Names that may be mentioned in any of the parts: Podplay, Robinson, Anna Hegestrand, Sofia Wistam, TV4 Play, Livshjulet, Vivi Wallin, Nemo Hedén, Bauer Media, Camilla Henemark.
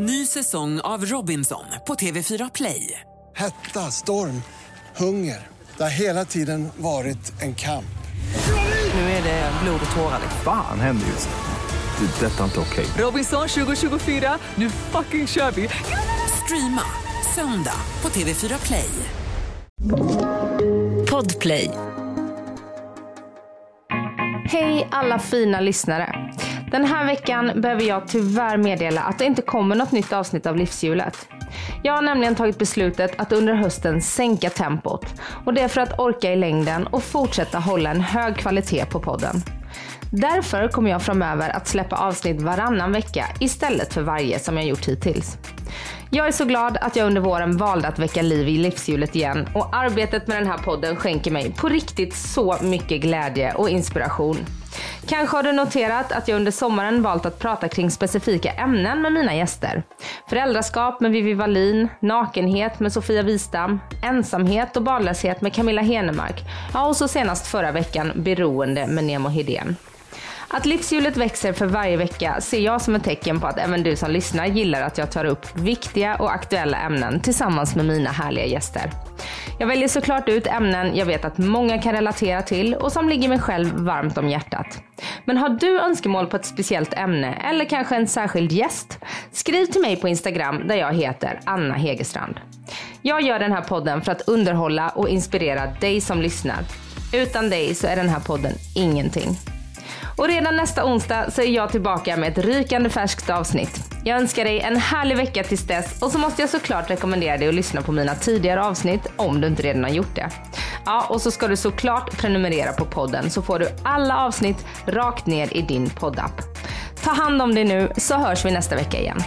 Ny säsong av Robinson på TV4 Play. Hetta, storm, hunger. Det har hela tiden varit en kamp. Nu är det blod och tårar. Fan, händer just det. Detta är inte okej. Robinson 2024, nu fucking kör vi. Streama söndag på TV4 Play. Podplay. Hej alla fina lyssnare. Den här veckan behöver jag tyvärr meddela att det inte kommer något nytt avsnitt av Livshjulet. Jag har nämligen tagit beslutet att under hösten sänka tempot. Och det är för att orka i längden och fortsätta hålla en hög kvalitet på podden. Därför kommer jag framöver att släppa avsnitt varannan vecka istället för varje som jag gjort hittills. Jag är så glad att jag under våren valde att väcka liv i livshjulet igen. Och arbetet med den här podden skänker mig på riktigt så mycket glädje och inspiration. Kanske har du noterat att jag under sommaren valt att prata kring specifika ämnen med mina gäster. Föräldraskap med Vivi Wallin, nakenhet med Sofia Wistam, ensamhet och barnlöshet med Camilla Henemark. Ja, och så senast förra veckan beroende med Nemo Hedén. Att livshjulet växer för varje vecka ser jag som ett tecken på att även du som lyssnar gillar att jag tar upp viktiga och aktuella ämnen tillsammans med mina härliga gäster. Jag väljer såklart ut ämnen jag vet att många kan relatera till och som ligger mig själv varmt om hjärtat. Men har du önskemål på ett speciellt ämne eller kanske en särskild gäst? Skriv till mig på Instagram där jag heter Anna Hegestrand. Jag gör den här podden för att underhålla och inspirera dig som lyssnar. Utan dig så är den här podden ingenting. Och redan nästa onsdag så är jag tillbaka med ett rykande färskt avsnitt. Jag önskar dig en härlig vecka tills dess och så måste jag såklart rekommendera dig att lyssna på mina tidigare avsnitt om du inte redan har gjort det. Ja, och så ska du såklart prenumerera på podden så får du alla avsnitt rakt ner i din poddapp. Ta hand om dig nu så hörs vi nästa vecka igen.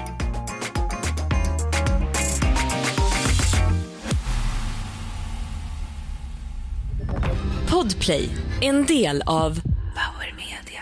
Podplay, en del av Bauer Media.